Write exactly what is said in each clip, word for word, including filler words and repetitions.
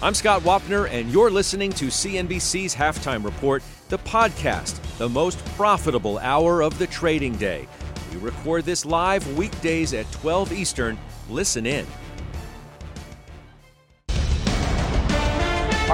I'm Scott Wapner, and you're listening to C N B C's Halftime Report, the podcast, the most profitable hour of the trading day. We record this live weekdays at twelve Eastern. Listen in. All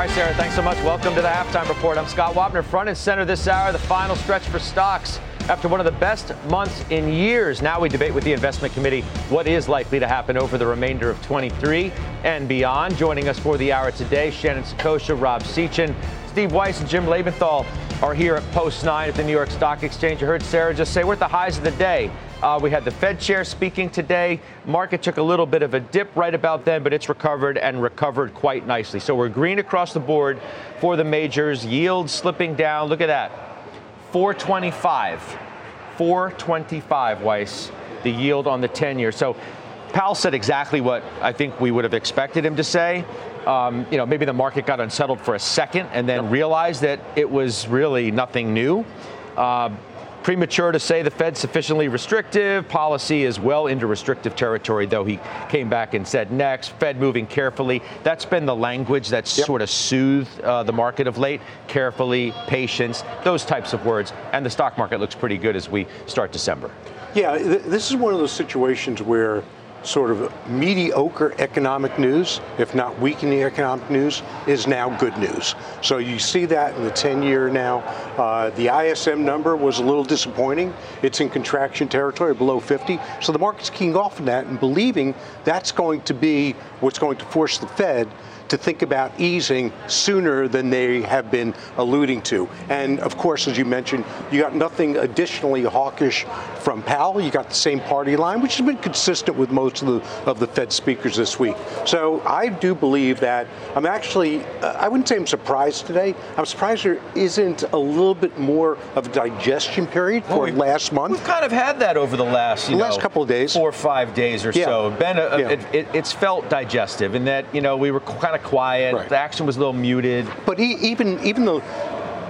right, Sarah, thanks so much. Welcome to the Halftime Report. I'm Scott Wapner, front and center this hour, the final stretch for stocks. After one of the best months in years, now we debate with the investment committee what is likely to happen over the remainder of twenty-three and beyond. Joining us for the hour today, Shannon Sakosha, Rob Seachin, Steve Weiss, and Jim Labenthal are here at Post nine at the New York Stock Exchange. You heard Sarah just say we're at the highs of the day. Uh, we had the Fed chair speaking today. Market took a little bit of a dip right about then, but it's recovered and recovered quite nicely. So we're green across the board for the majors. Yields slipping down. Look at that. four twenty-five, four twenty-five, Weiss, the yield on the ten-year. So Powell said exactly what I think we would have expected him to say. Um, you know, maybe the market got unsettled for a second and then realized that it was really nothing new. Uh, premature to say the Fed's sufficiently restrictive. Policy is well into restrictive territory, though he came back and said next, Fed moving carefully. That's been the language that's yep. sort of soothed uh, the market of late. Carefully, patience, those types of words. And the stock market looks pretty good as we start December. Yeah, th- this is one of those situations where sort of mediocre economic news, if not weakening economic news, is now good news. So you see that in the ten-year now. Uh, the I S M number was a little disappointing. It's in contraction territory, below fifty. So the market's keying off on that and believing that's going to be what's going to force the Fed to think about easing sooner than they have been alluding to. And of course, as you mentioned, you got nothing additionally hawkish from Powell. You got the same party line, which has been consistent with most of the of the Fed speakers this week. So I do believe that I'm actually, uh, I wouldn't say I'm surprised today. I'm surprised there isn't a little bit more of a digestion period for well, last month. We've kind of had that over the last, you the know, last couple of days, four or five days or yeah. so. Been a, yeah. it, it, it's felt digestive in that, you know, we were kind of quiet. Right. The action was a little muted. But he, even even though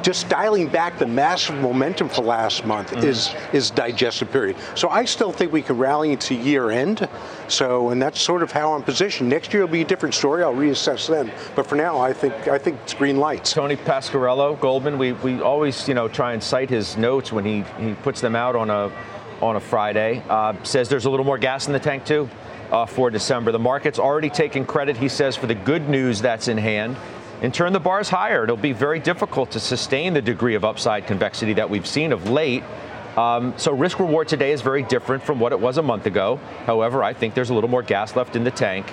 just dialing back the massive momentum for last month mm. is is digestive period. So I still think we can rally into year end. So and that's sort of how I'm positioned. Next year will be a different story. I'll reassess then. But for now, I think I think it's green lights. Tony Pasquarello, Goldman. We we always you know try and cite his notes when he, he puts them out on a on a Friday. Uh, says there's a little more gas in the tank too. Uh, for December. The market's already taken credit, he says, for the good news that's in hand and turn the bars higher. It'll be very difficult to sustain the degree of upside convexity that we've seen of late. Um, so risk reward today is very different from what it was a month ago. However, I think there's a little more gas left in the tank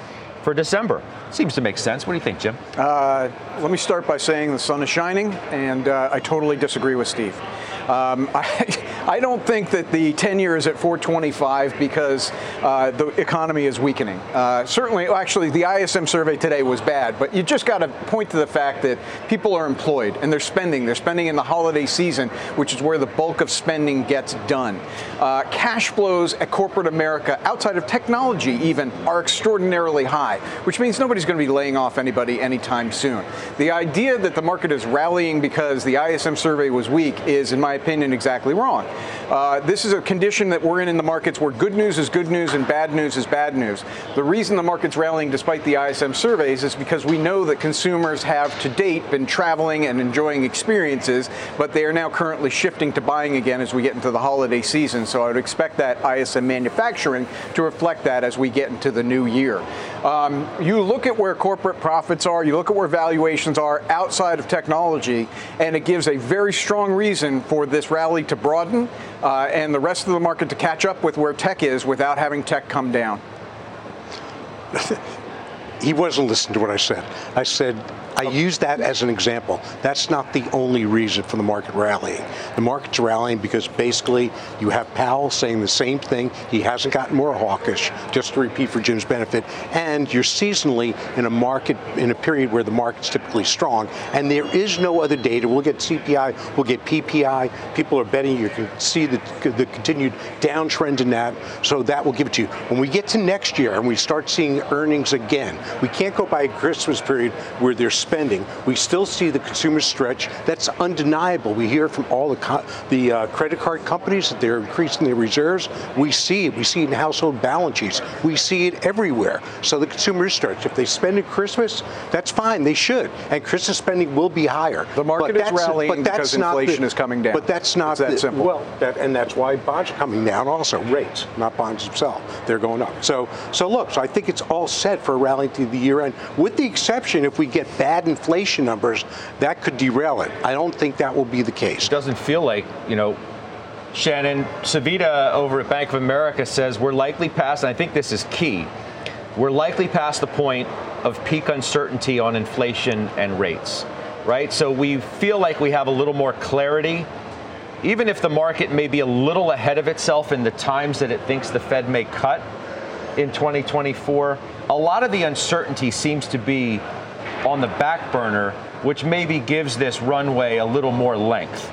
for December. Seems to make sense. What do you think, Jim? Uh, let me start by saying the sun is shining, and uh, I totally disagree with Steve. Um, I, I don't think that the ten-year is at four twenty-five because uh, the economy is weakening. Uh, certainly, actually, the I S M survey today was bad, but you just got to point to the fact that people are employed and they're spending. They're spending in the holiday season, which is where the bulk of spending gets done. Uh, cash flows at corporate America, outside of technology even, are extraordinarily high, which means nobody's going to be laying off anybody anytime soon. The idea that the market is rallying because the I S M survey was weak is, in my opinion, exactly wrong. Uh, this is a condition that we're in in the markets where good news is good news and bad news is bad news. The reason the market's rallying despite the I S M surveys is because we know that consumers have to date been traveling and enjoying experiences, but they are now currently shifting to buying again as we get into the holiday season. So I would expect that I S M manufacturing to reflect that as we get into the new year. Um, you look at where corporate profits are, you look at where valuations are outside of technology, and it gives a very strong reason for this rally to broaden uh, and the rest of the market to catch up with where tech is without having tech come down. He wasn't listening to what I said. I said I use that as an example. That's not the only reason for the market rallying. The market's rallying because basically you have Powell saying the same thing. He hasn't gotten more hawkish, just to repeat for Jim's benefit. And you're seasonally in a market, in a period where the market's typically strong. And there is no other data. We'll get C P I, we'll get P P I. People are betting. You can see the, the continued downtrend in that. So that will give it to you. When we get to next year and we start seeing earnings again, we can't go by a Christmas period where they're spending. We still see the consumer stretch. That's undeniable. We hear from all the, co the uh, credit card companies that they're increasing their reserves. We see it. We see it in household balance sheets. We see it everywhere. So the consumer stretch. If they spend at Christmas, that's fine. They should. And Christmas spending will be higher. The market is rallying because inflation the, is coming down. But that's not that simple. Well, that, and that's why bonds are coming down also. Rates, not bonds themselves. They're going up. So, so look, so I think it's all set for a rally through the year end, with the exception if we get bad inflation numbers, that could derail it. I don't think that will be the case. It doesn't feel like, you know, Shannon, Savita over at Bank of America says we're likely past, and I think this is key, we're likely past the point of peak uncertainty on inflation and rates, right? So we feel like we have a little more clarity, even if the market may be a little ahead of itself in the times that it thinks the Fed may cut in twenty twenty-four. A lot of the uncertainty seems to be on the back burner, which maybe gives this runway a little more length.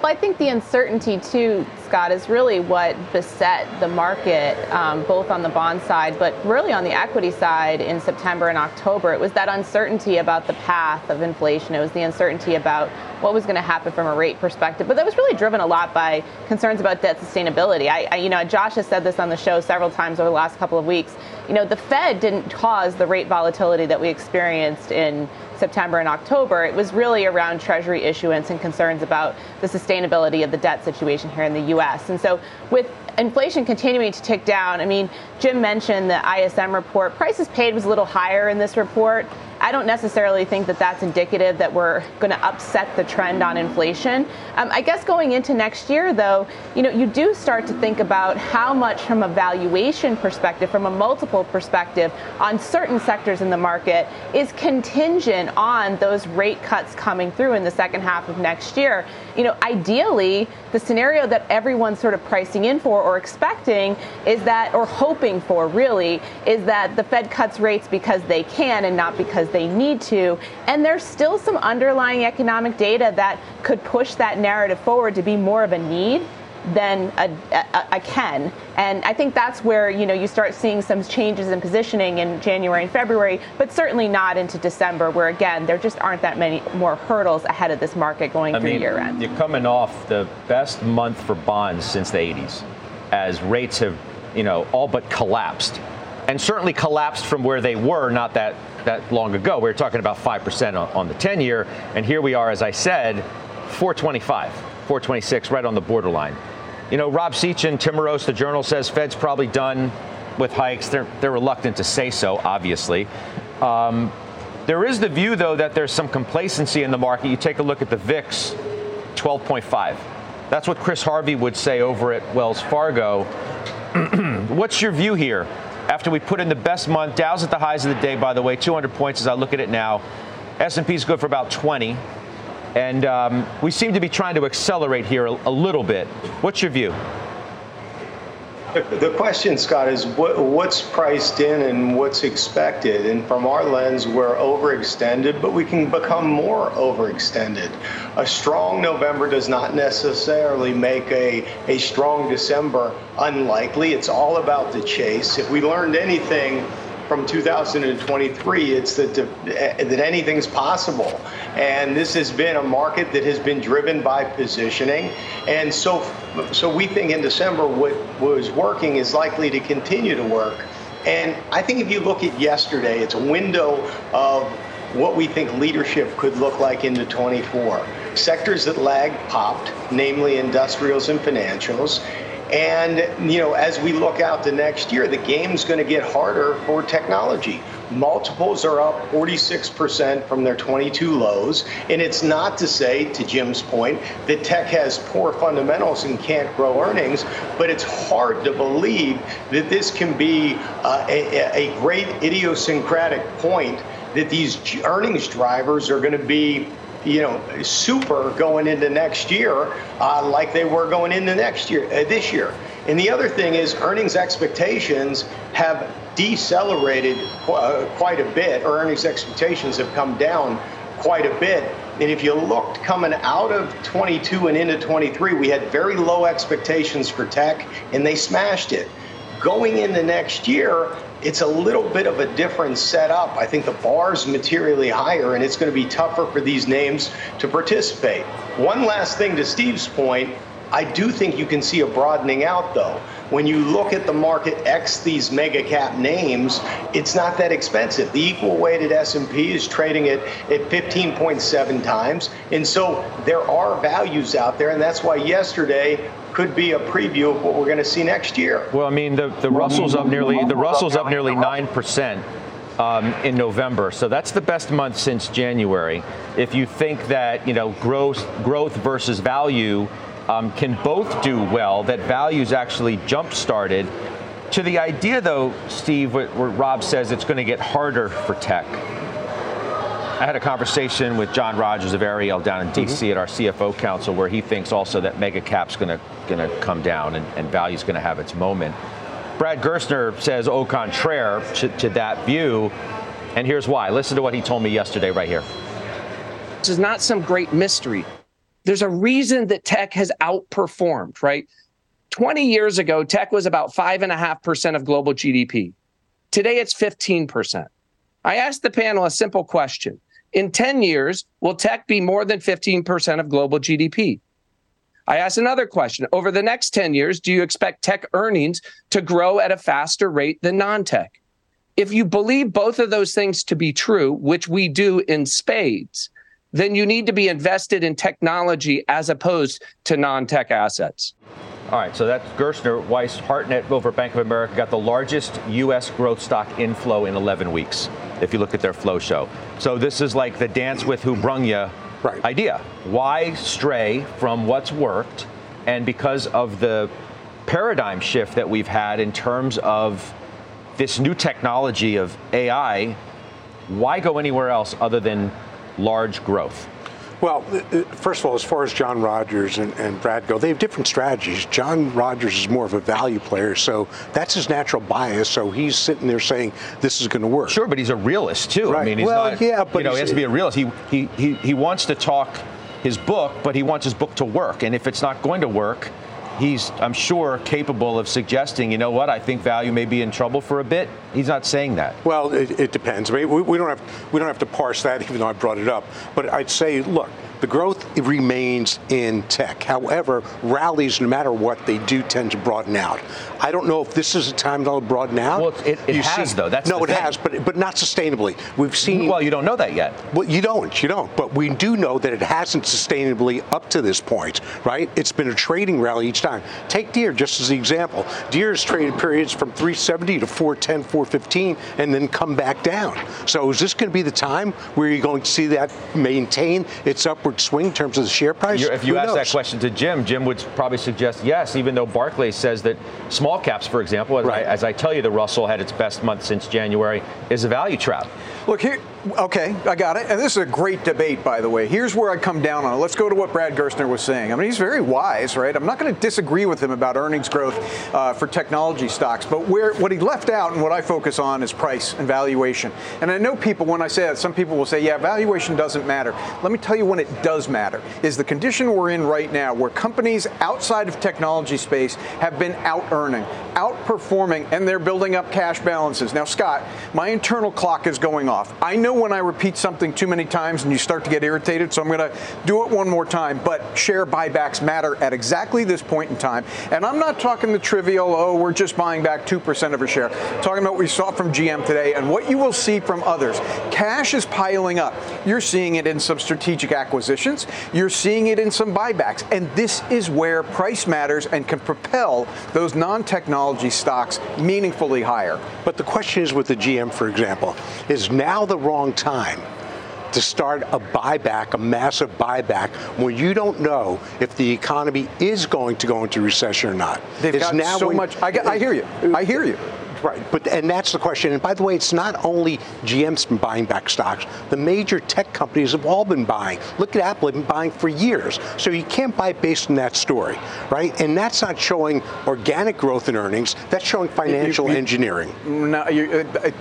Well, I think the uncertainty too, Scott, is really what beset the market, um, both on the bond side, but really on the equity side in September and October. It was that uncertainty about the path of inflation. It was the uncertainty about what was going to happen from a rate perspective. But that was really driven a lot by concerns about debt sustainability. I, I, you know, Josh has said this on the show several times over the last couple of weeks. You know, the Fed didn't cause the rate volatility that we experienced in September and October. It was really around Treasury issuance and concerns about the sustainability of the debt situation here in the U S. And so with inflation continuing to tick down, I mean, Jim mentioned the I S M report. Prices paid was a little higher in this report. I don't necessarily think that that's indicative that we're going to upset the trend on inflation. Um, I guess going into next year, though, you know, you do start to think about how much from a valuation perspective, from a multiple perspective on certain sectors in the market is contingent on those rate cuts coming through in the second half of next year. You know, ideally, the scenario that everyone's sort of pricing in for or expecting is that, or hoping for really, is that the Fed cuts rates because they can and not because they need to, and there's still some underlying economic data that could push that narrative forward to be more of a need than a, a, a can. And I think that's where, you know, you start seeing some changes in positioning in January and February, but certainly not into December, where again there just aren't that many more hurdles ahead of this market going I through mean, year end. You're coming off the best month for bonds since the eighties, as rates have, you know, all but collapsed. And certainly collapsed from where they were not that, that long ago. We were talking about five percent on, on the ten-year, and here we are, as I said, four twenty-five, four twenty-six, right on the borderline. You know, Rob Seachin, Timorous, the Journal says Fed's probably done with hikes. They're, they're reluctant to say so, obviously. Um, there is the view, though, that there's some complacency in the market. You take a look at the V I X, twelve point five. That's what Chris Harvey would say over at Wells Fargo. What's your view here? After we put in the best month, Dow's at the highs of the day, by the way, two hundred points as I look at it now. S and P's good for about twenty. And um, we seem to be trying to accelerate here a, a little bit. What's your view? The question, Scott, is what, what's priced in and what's expected. And from our lens, we're overextended, but we can become more overextended. A strong November does not necessarily make a, a strong December unlikely. It's all about the chase. If we learned anything from two thousand twenty-three, it's that, that anything's possible. And this has been a market that has been driven by positioning. And so so we think in December what was working is likely to continue to work. And I think if you look at yesterday, it's a window of what we think leadership could look like into twenty-four. Sectors that lagged popped, namely industrials and financials. And, you know, as we look out to next year, the game's going to get harder for technology. Multiples are up forty-six percent from their twenty-two lows. And it's not to say, to Jim's point, that tech has poor fundamentals and can't grow earnings, but it's hard to believe that this can be uh, a, a great idiosyncratic point that these earnings drivers are going to be, you know, super going into next year, uh, like they were going into next year, uh, this year. And the other thing is earnings expectations have decelerated uh, quite a bit, or earnings expectations have come down quite a bit. And if you looked coming out of twenty-two and into twenty-three, we had very low expectations for tech, and they smashed it. Going into next year, it's a little bit of a different setup. I think the bar's materially higher, and it's going to be tougher for these names to participate. One last thing to Steve's point, I do think you can see a broadening out, though. When you look at the market X these mega cap names, it's not that expensive. The equal weighted S and P is trading at, at fifteen point seven times. And so there are values out there. And that's why yesterday could be a preview of what we're going to see next year. Well, I mean, the, the Russell's up nearly the Russell's up nearly nine percent um, in November. So that's the best month since January. If you think that, you know, growth, growth versus value Um, can both do well, that values actually jump-started. To the idea, though, Steve, what, what Rob says, it's going to get harder for tech. I had a conversation with John Rogers of Ariel down in D C Mm-hmm. at our C F O Council, where he thinks also that mega cap's going to going to come down and, and value's going to have its moment. Brad Gerstner says au contraire to, to that view, and here's why. Listen to what he told me yesterday right here. This is not some great mystery. There's a reason that tech has outperformed, right? twenty years ago, tech was about five point five percent of global G D P. Today, it's fifteen percent. I asked the panel a simple question. In ten years, will tech be more than fifteen percent of global G D P? I asked another question. Over the next ten years, do you expect tech earnings to grow at a faster rate than non-tech? If you believe both of those things to be true, which we do in spades, then you need to be invested in technology as opposed to non-tech assets. All right, so that's Gerstner. Weiss, Hartnett over Bank of America got the largest U S growth stock inflow in eleven weeks, if you look at their flow show. So this is like the dance with who brung ya right. idea. Why stray from what's worked? And because of the paradigm shift that we've had in terms of this new technology of A I, why go anywhere else other than large growth? Well, first of all, as far as John Rogers and, and Brad go, they have different strategies. John Rogers is more of a value player, so that's his natural bias. So he's sitting there saying, this is going to work. Sure, but he's a realist, too. Right. I mean, he's well, not, yeah, but you know, he has to be a realist. He, he, he, he wants to talk his book, but he wants his book to work. And if it's not going to work, he's, I'm sure, capable of suggesting, you know what, I think value may be in trouble for a bit. He's not saying that. Well, it, it depends. I mean, we, we don't have we don't have to parse that, even though I brought it up. But I'd say, look, the growth remains in tech. However, rallies, no matter what they do, tend to broaden out. I don't know if this is a time that'll broaden out. Well, it, it has, see, though. That's no, it thing. has, but but not sustainably. We've seen. Well, you don't know that yet. Well, you don't, you don't. But we do know that it hasn't sustainably up to this point, right? It's been a trading rally each time. Take Deere just as the example. Deere's traded periods from three seventy to four ten, four fifteen, and then come back down. So is this going to be the time where you're going to see that maintain its upward swing in terms of the share price? If you ask that question to Jim, Jim would probably suggest yes, even though Barclays says that small caps, for example, as, right. I, as I tell you, the Russell had its best month since January, is a value trap. Look here, okay, I got it. And this is a great debate, by the way. Here's where I come down on it. Let's go to what Brad Gerstner was saying. I mean, he's very wise, right? I'm not going to disagree with him about earnings growth uh, for technology stocks, but where what he left out and what I focus on is price and valuation. And I know people, when I say that, some people will say, yeah, valuation doesn't matter. Let me tell you when it does matter is the condition we're in right now, where companies outside of technology space have been out-earning, outperforming, and they're building up cash balances. Now, Scott, my internal clock is going off. I know know when I repeat something too many times and you start to get irritated, so I'm going to do it one more time, but share buybacks matter at exactly this point in time. And I'm not talking the trivial, oh, we're just buying back two percent of a share. I'm talking about what we saw from G M today and what you will see from others. Cash is piling up. You're seeing it in some strategic acquisitions. You're seeing it in some buybacks. And this is where price matters and can propel those non-technology stocks meaningfully higher. But the question is with the G M, for example, is now the wrong time to start a buyback, a massive buyback, when you don't know if the economy is going to go into recession or not? They've it's got now so when, much. I, I hear you. I hear you. Right, but and that's the question. And by the way, it's not only G M's been buying back stocks. The major tech companies have all been buying. Look at Apple, they've been buying for years. So you can't buy based on that story, right? And that's not showing organic growth in earnings. That's showing financial you, you, engineering. No, you, uh,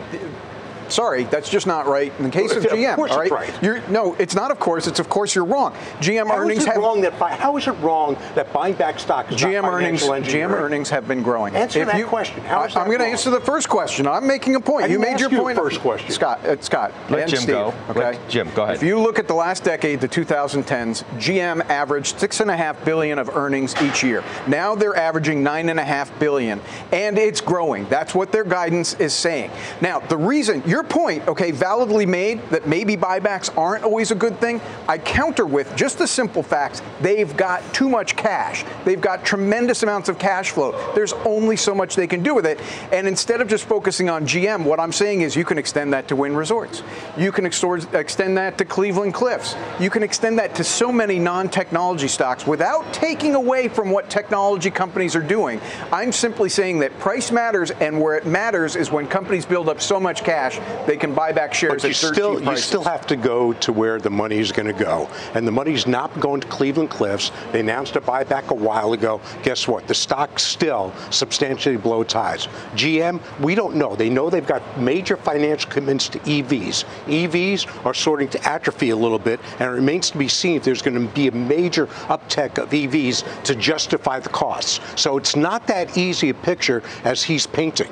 sorry, that's just not right in the case of G M. Of course all right? it's right. You're, no, it's not of course. It's of course you're wrong. G M how earnings is it have wrong that buy, How is it wrong that buying back stock is G M not earnings, G M earnings have been growing. Answer if that you, question. How is I, that I'm going to answer the first question. I'm making a point. I you made your you point. First question. Scott, uh, Scott Let and Jim Steve, go. Okay? Let Jim, go ahead. If you look at the last decade, the two thousand tens, G M averaged six point five billion dollars of earnings each year. Now they're averaging nine point five billion dollars, and it's growing. That's what their guidance is saying. Now, the reason you're Your point, okay, validly made that maybe buybacks aren't always a good thing, I counter with just the simple facts. They've got too much cash. They've got tremendous amounts of cash flow. There's only so much they can do with it. And instead of just focusing on G M, what I'm saying is you can extend that to Wynn Resorts. You can extend that to Cleveland Cliffs. You can extend that to so many non-technology stocks without taking away from what technology companies are doing. I'm simply saying that price matters, and where it matters is when companies build up so much cash they can buy back shares at thirteen prices. You still have to go to where the money is going to go. And the money's not going to Cleveland Cliffs. They announced a buyback a while ago. Guess what? The stock's still substantially below ties. G M, we don't know. They know they've got major financial commitments to E Vs. E Vs are starting to atrophy a little bit, and it remains to be seen if there's going to be a major uptick of E Vs to justify the costs. So it's not that easy a picture as he's painting.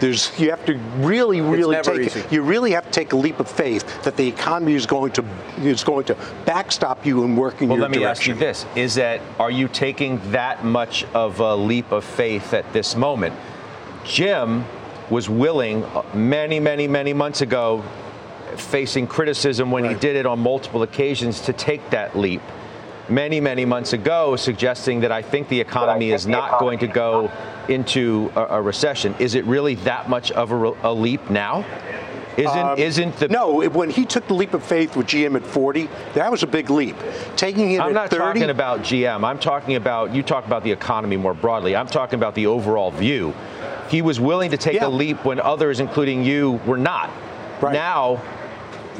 There's, you have to really, really take, you really have to take a leap of faith that the economy is going to is going to backstop you in working well, your direction. Well, let me ask you this: Is that are you taking that much of a leap of faith at this moment? Jim was willing many, many, many months ago, facing criticism when right. he did it on multiple occasions, to take that leap. Many, many months ago, suggesting that I think the economy is not going to go into a, a recession. Is it really that much of a, a leap now? Isn't, um, isn't the no? When he took the leap of faith with G M at forty, that was a big leap. Taking it I'm at thirty. I'm not talking about G M. I'm talking about you. Talk about the economy more broadly. I'm talking about the overall view. He was willing to take yeah. a leap when others, including you, were not. Right. Now.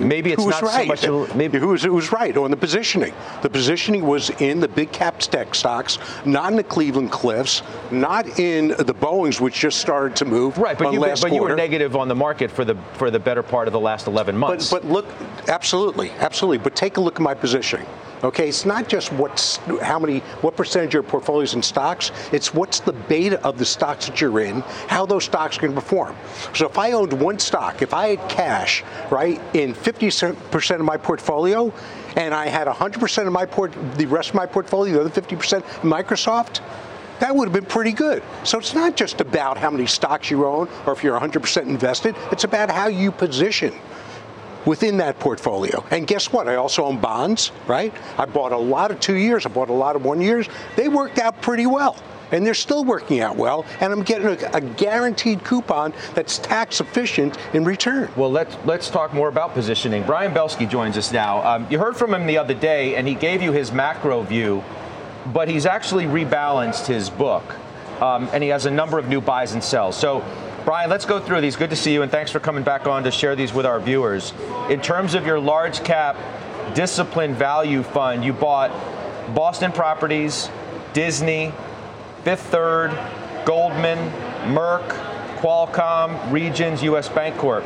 Maybe it's who was not right. so much. Maybe. Who was, who was right on the positioning? The positioning was in the big cap tech stocks, not in the Cleveland Cliffs, not in the Boeings, which just started to move. Right, but, you, last but you were negative on the market for the for the better part of the last eleven months. But, but look, absolutely, absolutely. But take a look at my positioning. Okay, it's not just what's how many, what percentage of your portfolio is in stocks. It's what's the beta of the stocks that you're in, how those stocks are going to perform. So if I owned one stock, if I had cash, right, in fifty percent of my portfolio, and I had one hundred percent of my port, the rest of my portfolio, the other fifty percent, Microsoft. That would have been pretty good. So it's not just about how many stocks you own or if you're one hundred percent invested. It's about how you position within that portfolio. And guess what? I also own bonds, right? I bought a lot of two years. I bought a lot of one years. They worked out pretty well. And they're still working out well. And I'm getting a, a guaranteed coupon that's tax efficient in return. Well, let's, let's talk more about positioning. Brian Belsky joins us now. Um, you heard from him the other day, and he gave you his macro view, but he's actually rebalanced his book. Um, and he has a number of new buys and sells. So, Brian, let's go through these. Good to see you, and thanks for coming back on to share these with our viewers. In terms of your large cap disciplined value fund, you bought Boston Properties, Disney, Fifth Third, Goldman, Merck, Qualcomm, Regions, U S Bank Corp.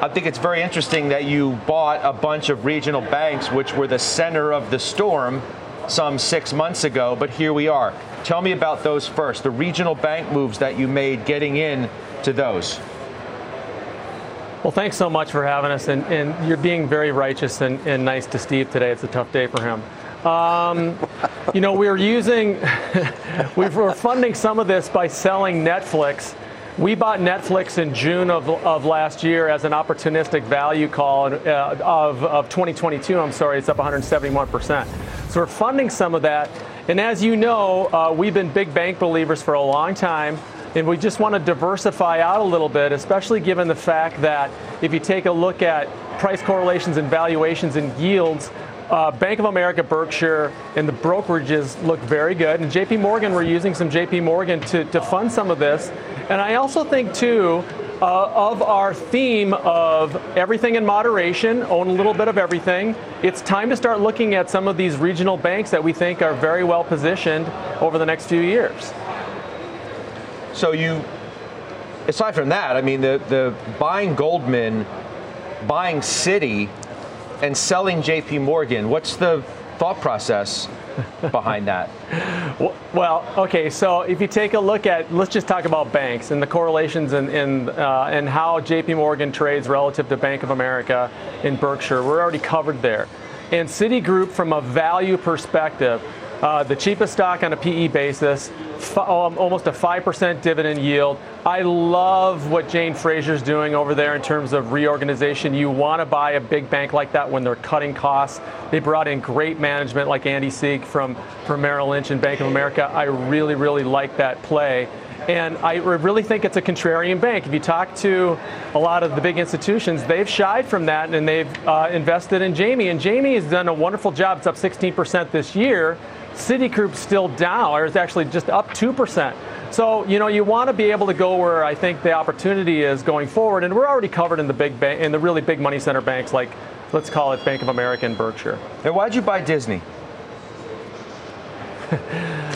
I think it's very interesting that you bought a bunch of regional banks, which were the center of the storm some six months ago, but here we are. Tell me about those first, the regional bank moves that you made getting in to those. Well, thanks so much for having us, and, and you're being very righteous and, and nice to Steve today. It's a tough day for him. Um, you know, we're using, we were funding some of this by selling Netflix. We bought Netflix in June of, of last year as an opportunistic value call in, uh, of, of twenty twenty-two. I'm sorry, it's up one hundred seventy-one percent. So we're funding some of that. And as you know, uh, we've been big bank believers for a long time. And we just want to diversify out a little bit, especially given the fact that if you take a look at price correlations and valuations and yields, uh, Bank of America, Berkshire, and the brokerages look very good. And J P Morgan, we're using some J P Morgan to, to fund some of this. And I also think, too, uh, of our theme of everything in moderation, own a little bit of everything, it's time to start looking at some of these regional banks that we think are very well positioned over the next few years. So you, aside from that, I mean, the, the buying Goldman, buying Citi, and selling J P Morgan, what's the thought process behind that? Well, okay, so if you take a look at, let's just talk about banks and the correlations and and, uh, and how J P Morgan trades relative to Bank of America and Berkshire. We're already covered there. And Citigroup, from a value perspective, Uh, the cheapest stock on a P E basis, f- almost a five percent dividend yield. I love what Jane Fraser's doing over there in terms of reorganization. You want to buy a big bank like that when they're cutting costs. They brought in great management like Andy Sieg from, from Merrill Lynch and Bank of America. I really, really like that play. And I really think it's a contrarian bank. If you talk to a lot of the big institutions, they've shied from that and they've uh, invested in Jamie. And Jamie has done a wonderful job. It's up sixteen percent this year. Citigroup's still down, or it's actually just up two percent. So, you know, you want to be able to go where I think the opportunity is going forward, and we're already covered in the big bank, in the really big money center banks like, let's call it Bank of America and Berkshire. And why'd you buy Disney?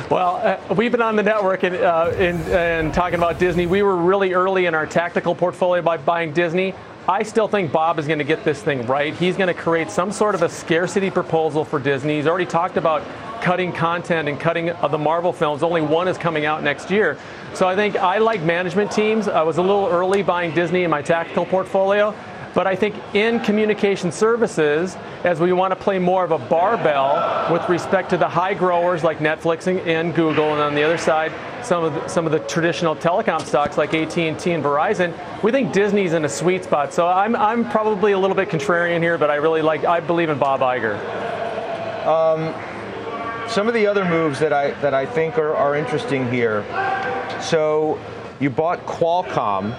Well, uh, we've been on the network and, uh, and, and talking about Disney. We were really early in our tactical portfolio by buying Disney. I still think Bob is going to get this thing right. He's going to create some sort of a scarcity proposal for Disney. He's already talked about cutting content and cutting the Marvel films. Only one is coming out next year. So I think I like management teams. I was a little early buying Disney in my tactical portfolio. But I think in communication services, as we want to play more of a barbell with respect to the high growers like Netflix and Google, and on the other side, some of the, some of the traditional telecom stocks like A T and T and Verizon, we think Disney's in a sweet spot. So I'm I'm probably a little bit contrarian here, but I really like I believe in Bob Iger. Um, some of the other moves that I that I think are are interesting here. So you bought Qualcomm,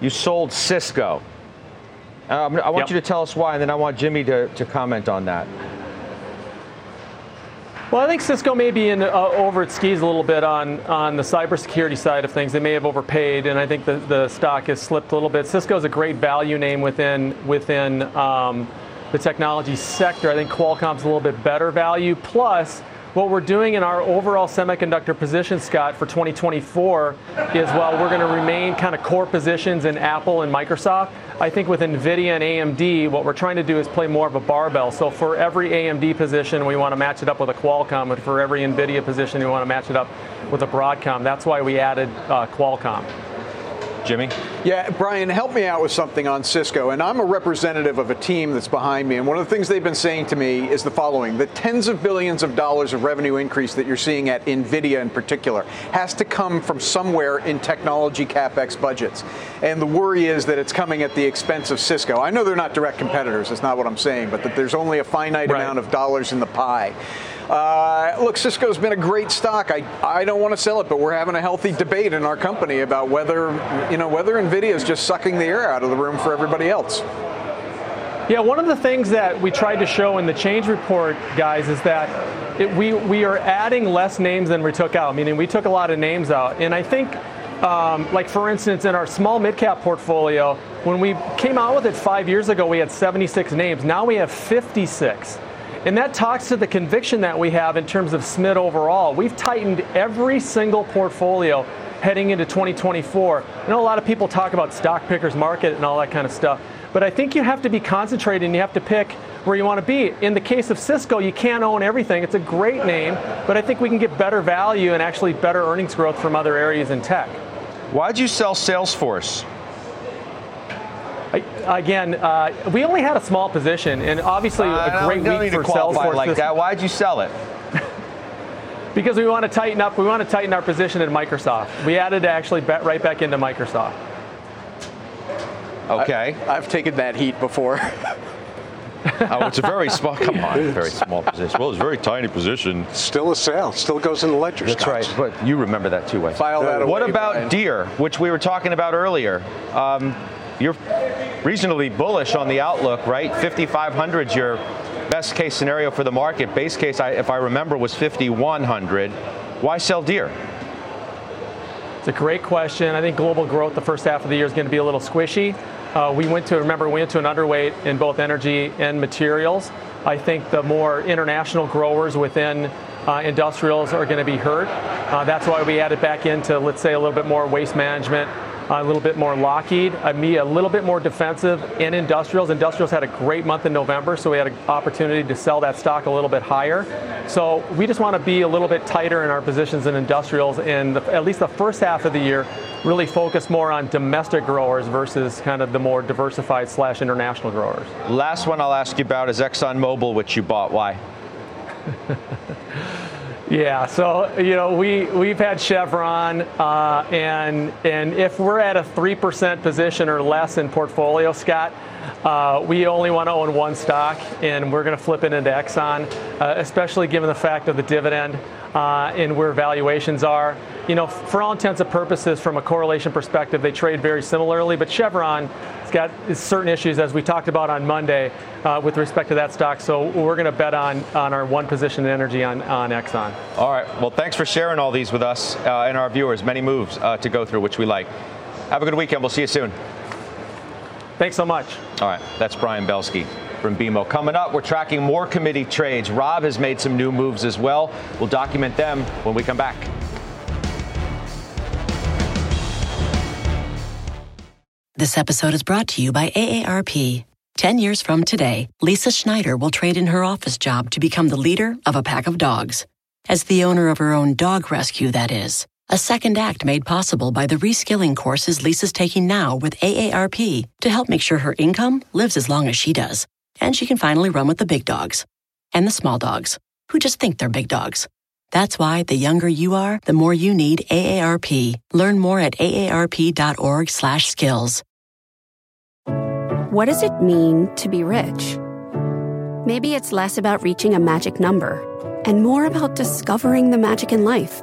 you sold Cisco. Um, I want yep. you to tell us why, and then I want Jimmy to, to comment on that. Well, I think Cisco may be in, uh, over its skis a little bit on, on the cybersecurity side of things. They may have overpaid, and I think the, the stock has slipped a little bit. Cisco is a great value name within, within um, the technology sector. I think Qualcomm's a little bit better value. Plus, what we're doing in our overall semiconductor position, Scott, for twenty twenty-four is while we're going to remain kind of core positions in Apple and Microsoft, I think with NVIDIA and A M D, what we're trying to do is play more of a barbell. So for every A M D position, we want to match it up with a Qualcomm, and for every NVIDIA position, we want to match it up with a Broadcom. That's why we added uh, Qualcomm. Jimmy? Yeah, Brian, help me out with something on Cisco. And I'm a representative of a team that's behind me. And one of the things they've been saying to me is the following. The tens of billions of dollars of revenue increase that you're seeing at NVIDIA in particular has to come from somewhere in technology CapEx budgets. And the worry is that it's coming at the expense of Cisco. I know they're not direct competitors. That's not what I'm saying. But that there's only a finite right. amount of dollars in the pie. Uh, look, Cisco's been a great stock. I, I don't want to sell it, but we're having a healthy debate in our company about whether, you know, whether NVIDIA is just sucking the air out of the room for everybody else. Yeah, one of the things that we tried to show in the change report, guys, is that it, we, we are adding less names than we took out, meaning we took a lot of names out. And I think, um, like, for instance, in our small mid-cap portfolio, when we came out with it five years ago, we had seventy-six names. Now we have fifty-six. And that talks to the conviction that we have in terms of S M I D overall. We've tightened every single portfolio heading into twenty twenty-four. I know a lot of people talk about stock pickers market and all that kind of stuff, but I think you have to be concentrated and you have to pick where you want to be. In the case of Cisco, you can't own everything. It's a great name, but I think we can get better value and actually better earnings growth from other areas in tech. Why'd you sell Salesforce? Again, uh, we only had a small position, and obviously uh, a great week for Salesforce. Like that. Why'd you sell it? Because we want to tighten up. We want to tighten our position in Microsoft. We added to actually bet right back into Microsoft. Okay. I, I've taken that heat before. Oh, it's a very small, come on, very small position. Well, it's a very tiny position. Still a sale. Still goes in the ledger. That's Scott. Right. But you remember that too, Wes. File that away, what about Brian. Deere, which we were talking about earlier? Um, you're reasonably bullish on the outlook, right? fifty-five hundred is your best case scenario for the market. Base case, I, if I remember, was fifty-one hundred. Why sell Deere? It's a great question. I think global growth the first half of the year is going to be a little squishy. Uh, we went to, remember, we went to an underweight in both energy and materials. I think the more international growers within uh, industrials are going to be hurt. Uh, that's why we added back into, let's say, a little bit more waste management, uh, a little bit more Lockheed, I mean, a little bit more defensive in industrials. Industrials had a great month in November, so we had an opportunity to sell that stock a little bit higher. So we just want to be a little bit tighter in our positions in industrials in the, at least the first half of the year. Really focus more on domestic growers versus kind of the more diversified slash international growers. Last one I'll ask you about is ExxonMobil, which you bought. Why? Yeah, so you know we we've had Chevron, uh, and and if we're at a three percent position or less in portfolio, Scott, uh, we only want to own one stock, and we're going to flip it into Exxon, uh, especially given the fact of the dividend uh, and where valuations are. You know, for all intents and purposes, from a correlation perspective, they trade very similarly. But Chevron has got certain issues, as we talked about on Monday, uh, with respect to that stock. So we're going to bet on on our one position in energy on, on Exxon. All right. Well, thanks for sharing all these with us uh, and our viewers. Many moves uh, to go through, which we like. Have a good weekend. We'll see you soon. Thanks so much. All right. That's Brian Belsky from B M O. Coming up, we're tracking more committee trades. Rob has made some new moves as well. We'll document them when we come back. This episode is brought to you by A A R P. Ten years from today, Lisa Schneider will trade in her office job to become the leader of a pack of dogs. As the owner of her own dog rescue, that is. A second act made possible by the reskilling courses Lisa's taking now with A A R P to help make sure her income lives as long as she does. And she can finally run with the big dogs. And the small dogs, who just think they're big dogs. That's why the younger you are, the more you need A A R P. Learn more at aarp.org slash skills. What does it mean to be rich? Maybe it's less about reaching a magic number and more about discovering the magic in life.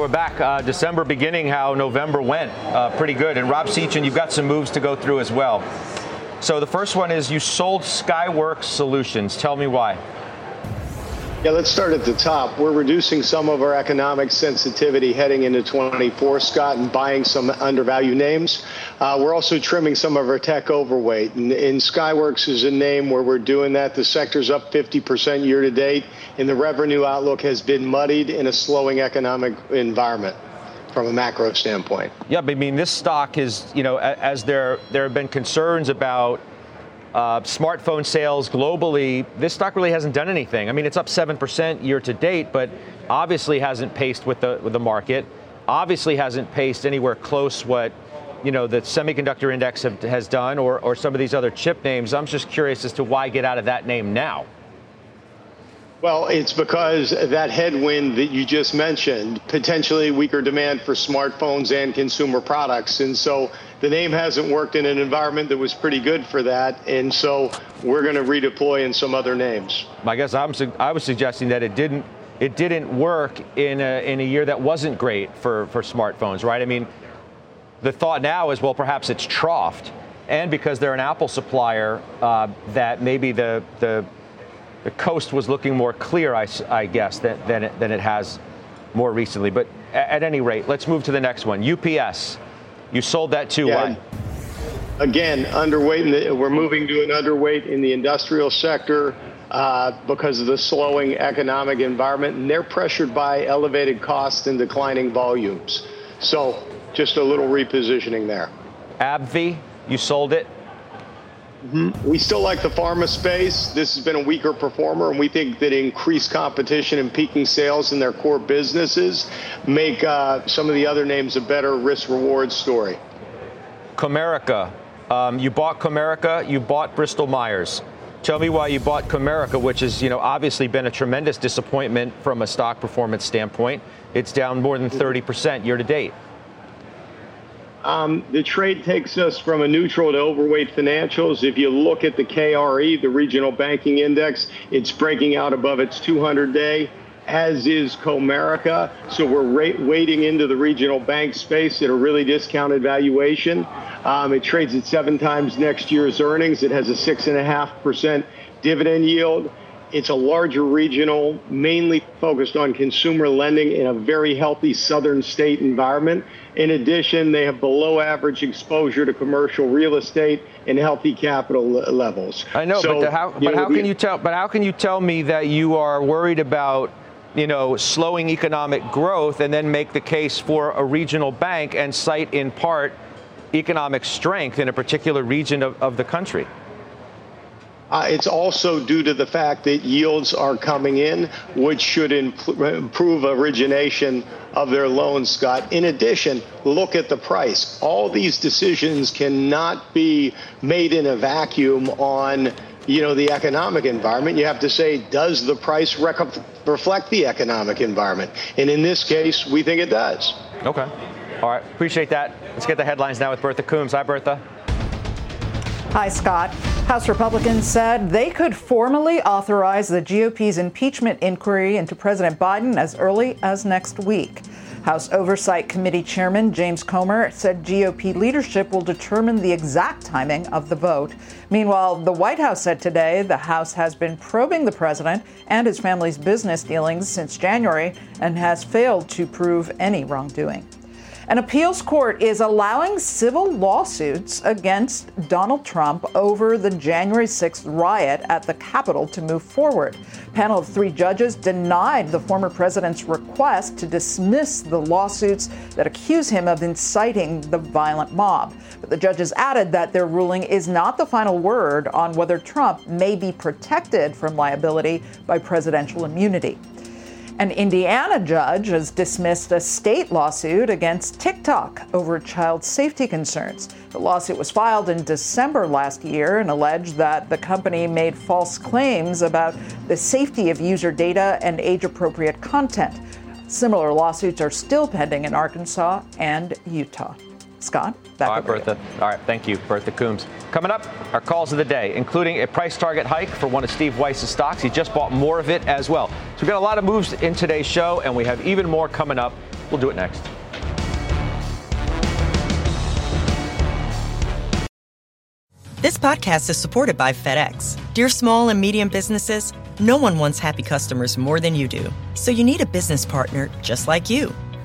We're back. Uh, December beginning, how November went. Uh, pretty good. And Rob Seachin, you've got some moves to go through as well. So the first one is you sold Skyworks Solutions. Tell me why. Yeah, let's start at the top. We're reducing some of our economic sensitivity heading into twenty-four, Scott, and buying some undervalued names. Uh, we're also trimming some of our tech overweight. And, and Skyworks is a name where we're doing that. The sector's up fifty percent year to date, and the revenue outlook has been muddied in a slowing economic environment from a macro standpoint. Yeah, but I mean, this stock is, you know, as there there have been concerns about uh, smartphone sales globally, this stock really hasn't done anything. I mean, it's up seven percent year to date, but obviously hasn't paced with the with the market, obviously hasn't paced anywhere close what, you know, the semiconductor index have, has done or, or some of these other chip names. I'm just curious as to why get out of that name now. Well, it's because that headwind that you just mentioned, potentially weaker demand for smartphones and consumer products. And so the name hasn't worked in an environment that was pretty good for that. And so we're going to redeploy in some other names. I guess I'm su- I was suggesting that it didn't it didn't work in a, in a year that wasn't great for, for smartphones, right? I mean, the thought now is, well, perhaps it's troughed. And because they're an Apple supplier, uh, that maybe the the the coast was looking more clear, I, I guess, than, than, it, than it has more recently. But at any rate, let's move to the next one. U P S, you sold that to yeah. what? Again, underweight. In the, we're moving to an underweight in the industrial sector uh, because of the slowing economic environment, and they're pressured by elevated costs and declining volumes. So just a little repositioning there. AbbVie, you sold it. Mm-hmm. We still like the pharma space. This has been a weaker performer, and we think that increased competition and peaking sales in their core businesses make uh, some of the other names a better risk-reward story. Comerica. Um, you bought Comerica. You bought Bristol Myers. Tell me why you bought Comerica, which has, you know, obviously been a tremendous disappointment from a stock performance standpoint. It's down more than thirty percent year to date. Um, the trade takes us from a neutral to overweight financials. If you look at the K R E, the Regional Banking Index, it's breaking out above its two hundred day, as is Comerica. So we're rate- wading into the regional bank space at a really discounted valuation. Um, it trades at seven times next year's earnings. It has a six point five percent dividend yield. It's a larger regional, mainly focused on consumer lending in a very healthy southern state environment. In addition, they have below average exposure to commercial real estate and healthy capital levels. I know, so, but the, how, but know, how can we, you tell? But how can you tell me that you are worried about, you know, slowing economic growth, and then make the case for a regional bank and cite in part economic strength in a particular region of, of the country? Uh, it's also due to the fact that yields are coming in, which should imp- improve origination of their loans, Scott. In addition, look at the price. All these decisions cannot be made in a vacuum on, you know, the economic environment. You have to say, does the price rec- reflect the economic environment? And in this case, we think it does. Okay. All right. Appreciate that. Let's get the headlines now with Bertha Coombs. Hi, Bertha. Hi, Scott. House Republicans said they could formally authorize the G O P's impeachment inquiry into President Biden as early as next week. House Oversight Committee Chairman James Comer said G O P leadership will determine the exact timing of the vote. Meanwhile, the White House said today the House has been probing the president and his family's business dealings since January and has failed to prove any wrongdoing. An appeals court is allowing civil lawsuits against Donald Trump over the January sixth riot at the Capitol to move forward. A panel of three judges denied the former president's request to dismiss the lawsuits that accuse him of inciting the violent mob. But the judges added that their ruling is not the final word on whether Trump may be protected from liability by presidential immunity. An Indiana judge has dismissed a state lawsuit against TikTok over child safety concerns. The lawsuit was filed in December last year and alleged that the company made false claims about the safety of user data and age-appropriate content. Similar lawsuits are still pending in Arkansas and Utah. Scott, back All right, over Bertha. You. All right, thank you, Bertha Coombs. Coming up, our calls of the day, including a price target hike for one of Steve Weiss's stocks. He just bought more of it as well. So we've got a lot of moves in today's show, and we have even more coming up. We'll do it next. This podcast is supported by FedEx. Dear small and medium businesses, no one wants happy customers more than you do. So you need a business partner just like you.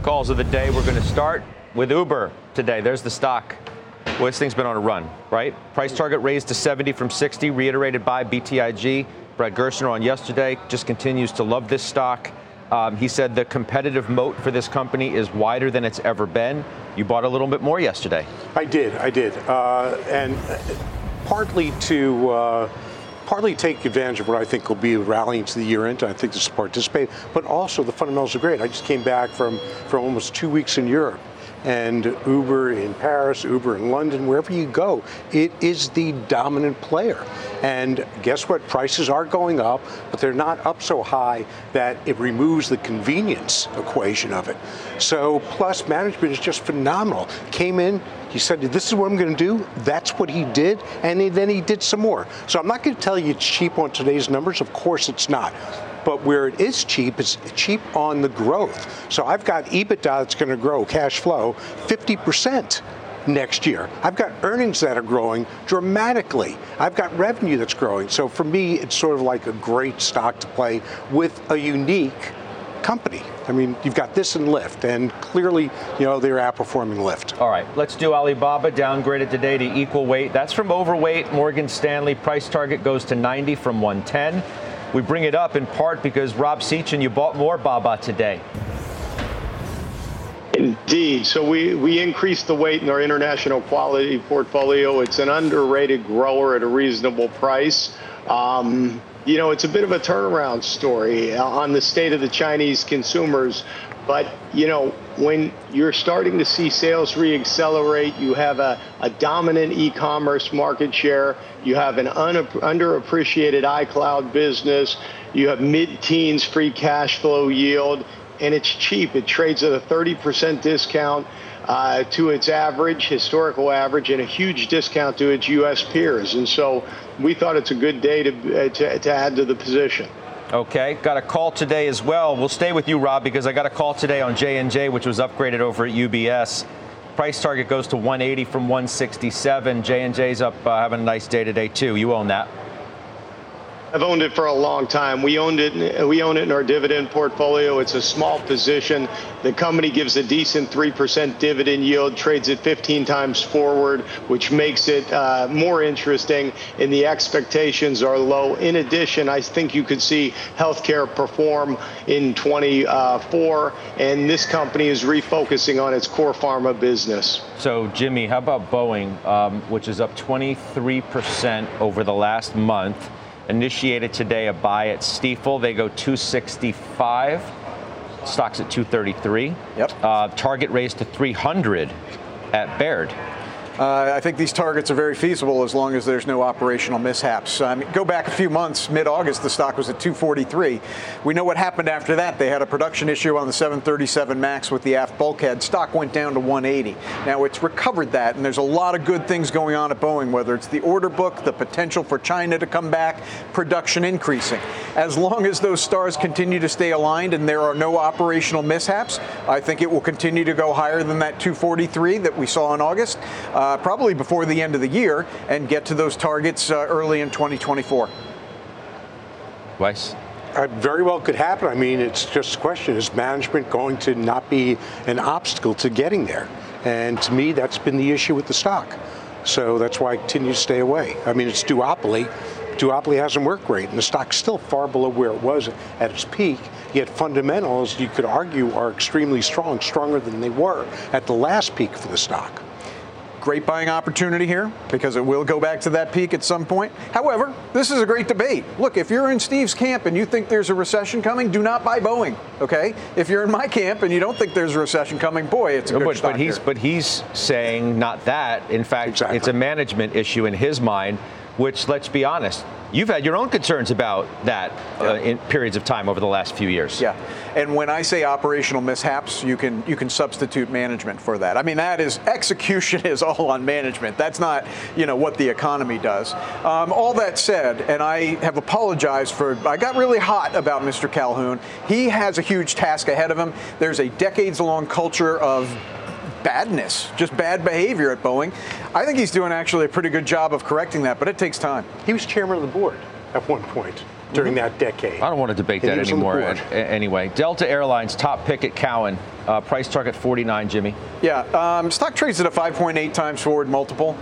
Calls of the day. We're going to start with Uber today. There's the stock. Well, this thing's been on a run, right? Price target raised to seventy from sixty, reiterated by B T I G. Brad Gerstner on yesterday just continues to love this stock. Um, he said the competitive moat for this company is wider than it's ever been. You bought a little bit more yesterday. I did. I did. Uh, and partly to... Uh partly take advantage of what I think will be rallying to the year end. I think this will participate, but also the fundamentals are great. I just came back from, from almost two weeks in Europe, and Uber in Paris, Uber in London, wherever you go, it is the dominant player. And guess what? Prices are going up, but they're not up so high that it removes the convenience equation of it. So Plus management is just phenomenal. Came in, he said, this is what I'm going to do. That's what he did. And then he did some more. So I'm not going to tell you it's cheap on today's numbers. Of course it's not. But where it is cheap, it's cheap on the growth. So I've got EBITDA that's going to grow, cash flow, fifty percent next year. I've got earnings that are growing dramatically. I've got revenue that's growing. So for me, it's sort of like a great stock to play with a unique company. I mean, you've got this in Lyft, and clearly, you know, they're outperforming Lyft. All right, let's do Alibaba, downgraded today to equal weight. That's from overweight. Morgan Stanley price target goes to ninety from one ten. We bring it up in part because Rob Seachin, you bought more Baba today. Indeed. So we, we increased the weight in our international quality portfolio. It's an underrated grower at a reasonable price. Um, you know, it's a bit of a turnaround story on the state of the Chinese consumers. But, you know, when you're starting to see sales reaccelerate, you have a, a dominant e-commerce market share, you have an un- underappreciated iCloud business, you have mid-teens free cash flow yield, and it's cheap. It trades at a thirty percent discount uh, to its average, historical average, and a huge discount to its U S peers. And so we thought it's a good day to, uh, to, to add to the position. Okay, got a call today as well. We'll stay with you, Rob, because I got a call today on J and J, which was upgraded over at U B S. Price target goes to one eighty from one sixty-seven. J and J's up, uh, having a nice day today, too. You own that. I've owned it for a long time. We owned it. We own it in our dividend portfolio. It's a small position. The company gives a decent three percent dividend yield, trades at fifteen times forward, which makes it uh, more interesting, and the expectations are low. In addition, I think you could see healthcare perform in twenty-four, and this company is refocusing on its core pharma business. So, Jimmy, how about Boeing, um, which is up twenty-three percent over the last month? Initiated today a buy at Stiefel. They go two sixty-five. Stock's at two thirty-three. Yep. Uh, target raised to three hundred at Baird. Uh, I think these targets are very feasible as long as there's no operational mishaps. I mean, go back a few months, mid-August, the stock was at two forty-three. We know what happened after that. They had a production issue on the seven thirty-seven MAX with the aft bulkhead. Stock went down to one eighty. Now it's recovered that, and there's a lot of good things going on at Boeing, whether it's the order book, the potential for China to come back, production increasing. As long as those stars continue to stay aligned and there are no operational mishaps, I think it will continue to go higher than that two forty-three that we saw in August. Uh, Uh, probably before the end of the year, and get to those targets uh, early in twenty twenty-four. Weiss? Uh, very well could happen. I mean, it's just a question, is management going to not be an obstacle to getting there? And to me, that's been the issue with the stock. So that's why I continue to stay away. I mean, it's duopoly. Duopoly hasn't worked great, and the stock's still far below where it was at its peak, yet fundamentals, you could argue, are extremely strong, stronger than they were at the last peak for the stock. Great buying opportunity here because it will go back to that peak at some point. However, this is a great debate. Look, if you're in Steve's camp and you think there's a recession coming, do not buy Boeing, okay? If you're in my camp and you don't think there's a recession coming, boy, it's a no, good but, stock but he's here. But he's saying not that. In fact, exactly. It's a management issue in his mind, which, let's be honest, you've had your own concerns about that uh, in periods of time over the last few years. Yeah, and when I say operational mishaps, you can you can substitute management for that. I mean, that is, execution is all on management. That's not, you know, what the economy does. Um, all that said, and I have apologized for, I got really hot about Mister Calhoun. He has a huge task ahead of him. There's a decades-long culture of badness, just bad behavior at Boeing. I think he's doing actually a pretty good job of correcting that, but it takes time. He was chairman of the board at one point during mm-hmm. that decade. I don't want to debate and that anymore. Anyway, Delta Airlines top pick at Cowen. Uh, price target forty-nine, Jimmy. Yeah, um, stock trades at a five point eight times forward multiple.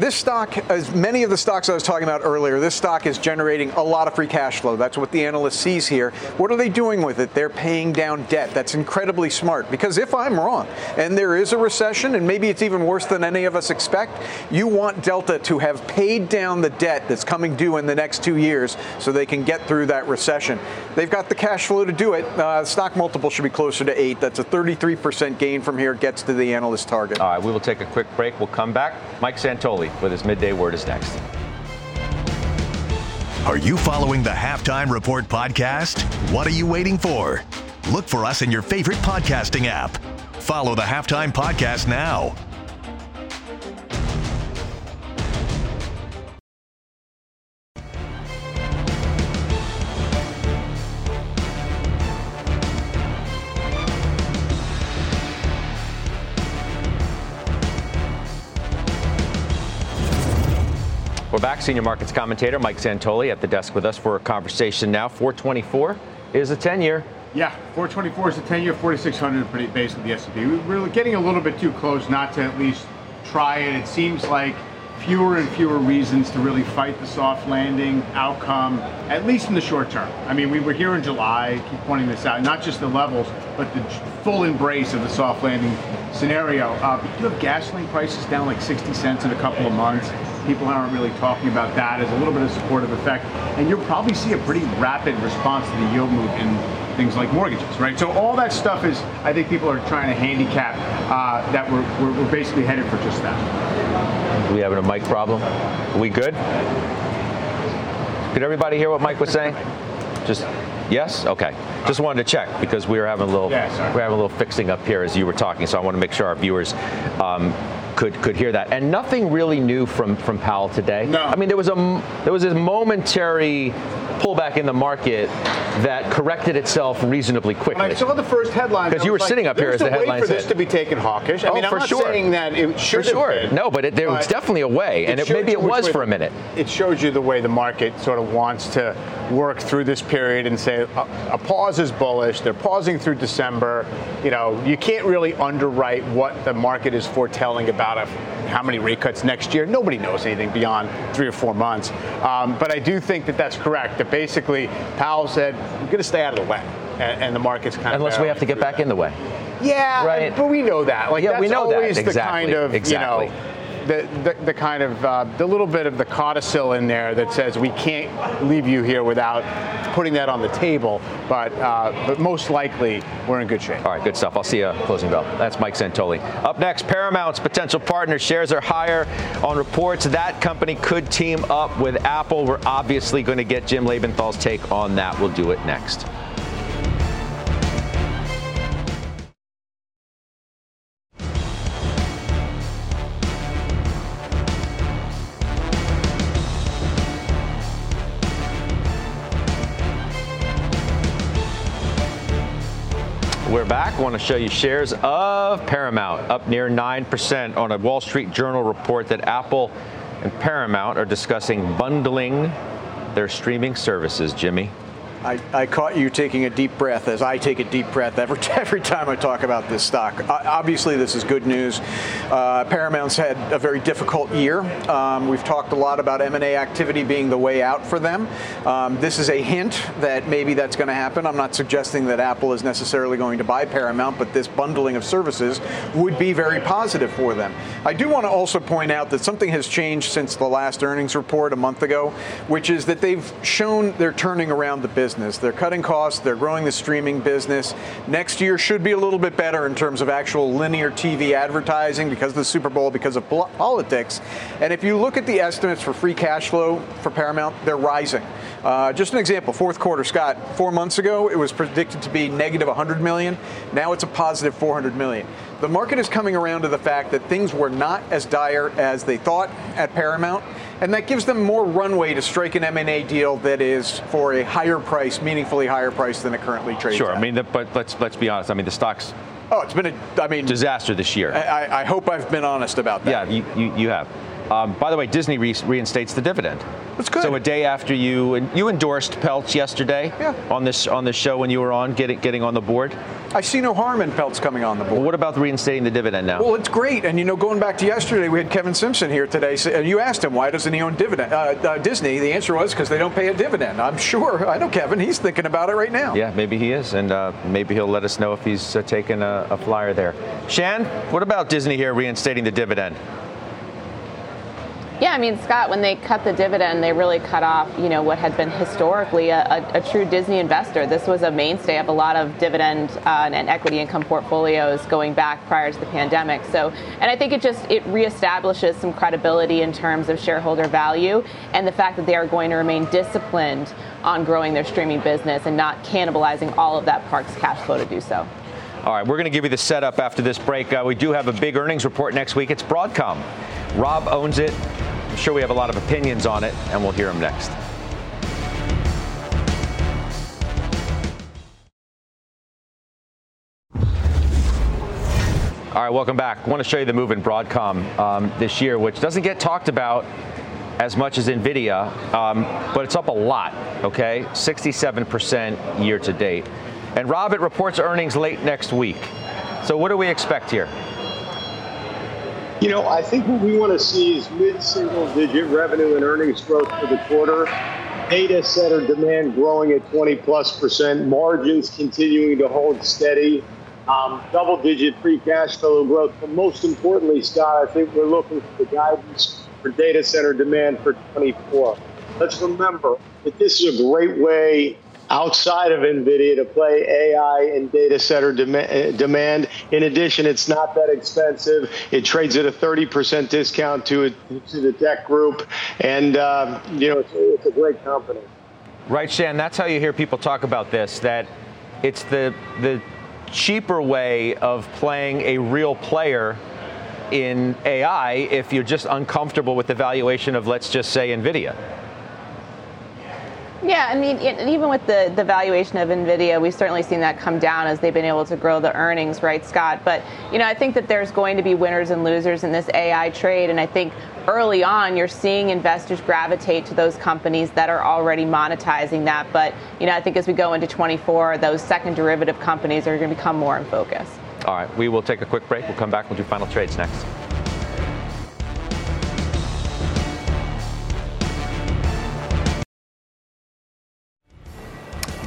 this stock, as many of the stocks I was talking about earlier, this stock is generating a lot of free cash flow. That's what the analyst sees here. What are they doing with it? They're paying down debt. That's incredibly smart, because if I'm wrong and there is a recession, and maybe it's even worse than any of us expect, you want Delta to have paid down the debt that's coming due in the next two years so they can get through that recession. They've got the cash flow to do it. Uh, stock multiple should be closer to eight. That's a thirty-three percent gain from here, gets to the analyst target. All right, we will take a quick break. We'll come back. Mike Santoli with his Midday Word is next. Are you following the Halftime Report podcast? What are you waiting for? Look for us in your favorite podcasting app. Follow the Halftime Podcast now. We're back. Senior markets commentator Mike Santoli at the desk with us for a conversation now. four twenty-four is a ten-year. Yeah, four twenty-four is a ten-year, forty-six hundred based on the S and P. We're getting a little bit too close not to at least try it. It seems like fewer and fewer reasons to really fight the soft landing outcome, at least in the short term. I mean, we were here in July, keep pointing this out, not just the levels, but the full embrace of the soft landing scenario. Uh, you have gasoline prices down like sixty cents in a couple of months. People aren't really talking about that as a little bit of supportive effect. And you'll probably see a pretty rapid response to the yield move in things like mortgages, right? So all that stuff is, I think people are trying to handicap uh, that we're, we're, we're basically headed for just that. We having a mic problem? We good? Could everybody hear what Mike was saying? Just, yes? Okay. Just wanted to check because we were having a little, yeah, we're having a little fixing up here as you were talking. So I want to make sure our viewers um, could could hear that. And nothing really new from, from Powell today. No. I mean, there was a there was this momentary pullback in the market that corrected itself reasonably quickly. When I saw the first headline, because you were like, sitting up here as the headline said. There's a way for this to be taken hawkish. I oh, mean, I'm for not sure. saying that it should for sure. have been. No, but it, there but was definitely a way, and it it, maybe it was for a minute. It shows you the way the market sort of wants to work through this period and say a, a pause is bullish. They're pausing through December. You know, you can't really underwrite what the market is foretelling about a, how many rate cuts next year. Nobody knows anything beyond three or four months. Um, but I do think that that's correct. That basically, Powell said, we're going to stay out of the way. And, and the market's kind of... Unless we have to get back that. in the way. Yeah, right? But we know that. Like, yeah, that's we know always that. Exactly. the kind of, exactly. you know... The, the, the kind of, uh, the little bit of the codicil in there that says we can't leave you here without putting that on the table, but uh, but most likely we're in good shape. All right, good stuff. I'll see you at closing bell. That's Mike Santoli. Up next, Paramount's potential partner shares are higher on reports. That company could team up with Apple. We're obviously going to get Jim Labenthal's take on that. We'll do it next. Back. I want to show you shares of Paramount up near nine percent on a Wall Street Journal report that Apple and Paramount are discussing bundling their streaming services, Jimmy. I, I caught you taking a deep breath as I take a deep breath every, every time I talk about this stock. Uh, obviously, this is good news. Uh, Paramount's had a very difficult year. Um, we've talked a lot about M and A activity being the way out for them. Um, this is a hint that maybe that's going to happen. I'm not suggesting that Apple is necessarily going to buy Paramount, but this bundling of services would be very positive for them. I do want to also point out that something has changed since the last earnings report a month ago, which is that they've shown they're turning around the business. Business. They're cutting costs. They're growing the streaming business. Next year should be a little bit better in terms of actual linear T V advertising because of the Super Bowl, because of politics. And if you look at the estimates for free cash flow for Paramount, they're rising. Uh, just an example, fourth quarter, Scott, four months ago, it was predicted to be negative one hundred million. Now it's a positive four hundred million. The market is coming around to the fact that things were not as dire as they thought at Paramount, and that gives them more runway to strike an M and A deal that is for a higher price, meaningfully higher price than it currently trades Sure, at. I mean, the, but let's let's be honest. I mean, the stock's oh, it's been a I mean disaster this year. I, I hope I've been honest about that. Yeah, you you, you have. Um, by the way, Disney re- reinstates the dividend. That's good. So a day after you, and you endorsed Peltz yesterday yeah. on this on this show when you were on, getting getting on the board. I see no harm in Peltz coming on the board. Well, what about reinstating the dividend now? Well, it's great, and you know, going back to yesterday, we had Kevin Simpson here today, and you asked him, why doesn't he own dividend uh, uh, Disney? The answer was because they don't pay a dividend. I'm sure, I know Kevin, he's thinking about it right now. Yeah, maybe he is, and uh, maybe he'll let us know if he's uh, taking a, a flyer there. Shan, what about Disney here reinstating the dividend? Yeah, I mean, Scott, when they cut the dividend, they really cut off, you know, what had been historically a, a, a true Disney investor. This was a mainstay of a lot of dividend uh, and equity income portfolios going back prior to the pandemic. So, and I think it just, it reestablishes some credibility in terms of shareholder value and the fact that they are going to remain disciplined on growing their streaming business and not cannibalizing all of that park's cash flow to do so. All right, we're going to give you the setup after this break. Uh, we do have a big earnings report next week. It's Broadcom. Rob owns it. I'm sure we have a lot of opinions on it, and we'll hear them next. All right, welcome back. I want to show you the move in Broadcom um, this year, which doesn't get talked about as much as NVIDIA, um, but it's up a lot, okay? sixty-seven percent year to date. And Rob, it reports earnings late next week. So what do we expect here? You know, I think what we want to see is mid-single-digit revenue and earnings growth for the quarter, data center demand growing at twenty-plus percent, margins continuing to hold steady, um, double-digit free cash flow growth. But most importantly, Scott, I think we're looking for the guidance for data center demand for twenty-four. Let's remember that this is a great way outside of NVIDIA to play A I and data center dem- demand. In addition, it's not that expensive. It trades at a thirty percent discount to it, to the tech group. And, uh, you know, it's, it's a great company. Right, Shan, that's how you hear people talk about this, that it's the, the cheaper way of playing a real player in A I if you're just uncomfortable with the valuation of, let's just say, NVIDIA. Yeah, I mean, and even with the, the valuation of NVIDIA, we've certainly seen that come down as they've been able to grow the earnings, right, Scott? But, you know, I think that there's going to be winners and losers in this A I trade, and I think early on, you're seeing investors gravitate to those companies that are already monetizing that. But, you know, I think as we go into twenty-four, those second derivative companies are going to become more in focus. All right, we will take a quick break. We'll come back. We'll do final trades next.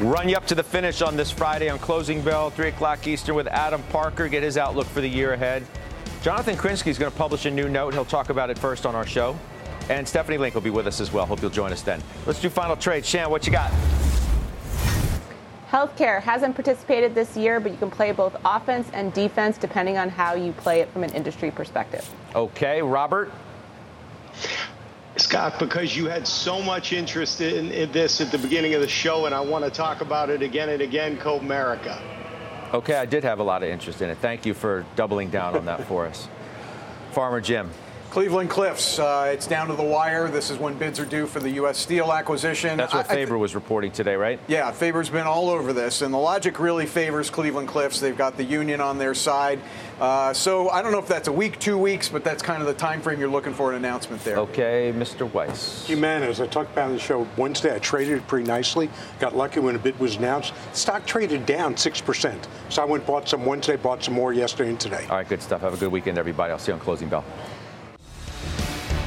Run you up to the finish on this Friday on Closing Bell, three o'clock Eastern, with Adam Parker, get his outlook for the year ahead. Jonathan Krinsky is going to publish a new note. He'll talk about it first on our show. And Stephanie Link will be with us as well. Hope you'll join us then. Let's do final trade. Shan, what you got? Healthcare hasn't participated this year, but you can play both offense and defense depending on how you play it from an industry perspective. Okay, Robert? Scott, because you had so much interest in, in this at the beginning of the show, and I want to talk about it again and again, Comerica. Okay, I did have a lot of interest in it. Thank you for doubling down on that for us. Farmer Jim. Cleveland Cliffs, uh, it's down to the wire. This is when bids are due for the U S Steel acquisition. That's what I, Faber I th- was reporting today, right? Yeah, Faber's been all over this, and the logic really favors Cleveland Cliffs. They've got the union on their side. Uh, so I don't know if that's a week, two weeks, but that's kind of the time frame you're looking for an announcement there. Okay, Mister Weiss. Jimenez, I talked about on the show Wednesday. I traded it pretty nicely. Got lucky when a bid was announced. Stock traded down six percent. So I went and bought some Wednesday, bought some more yesterday and today. All right, good stuff. Have a good weekend, everybody. I'll see you on Closing Bell.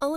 All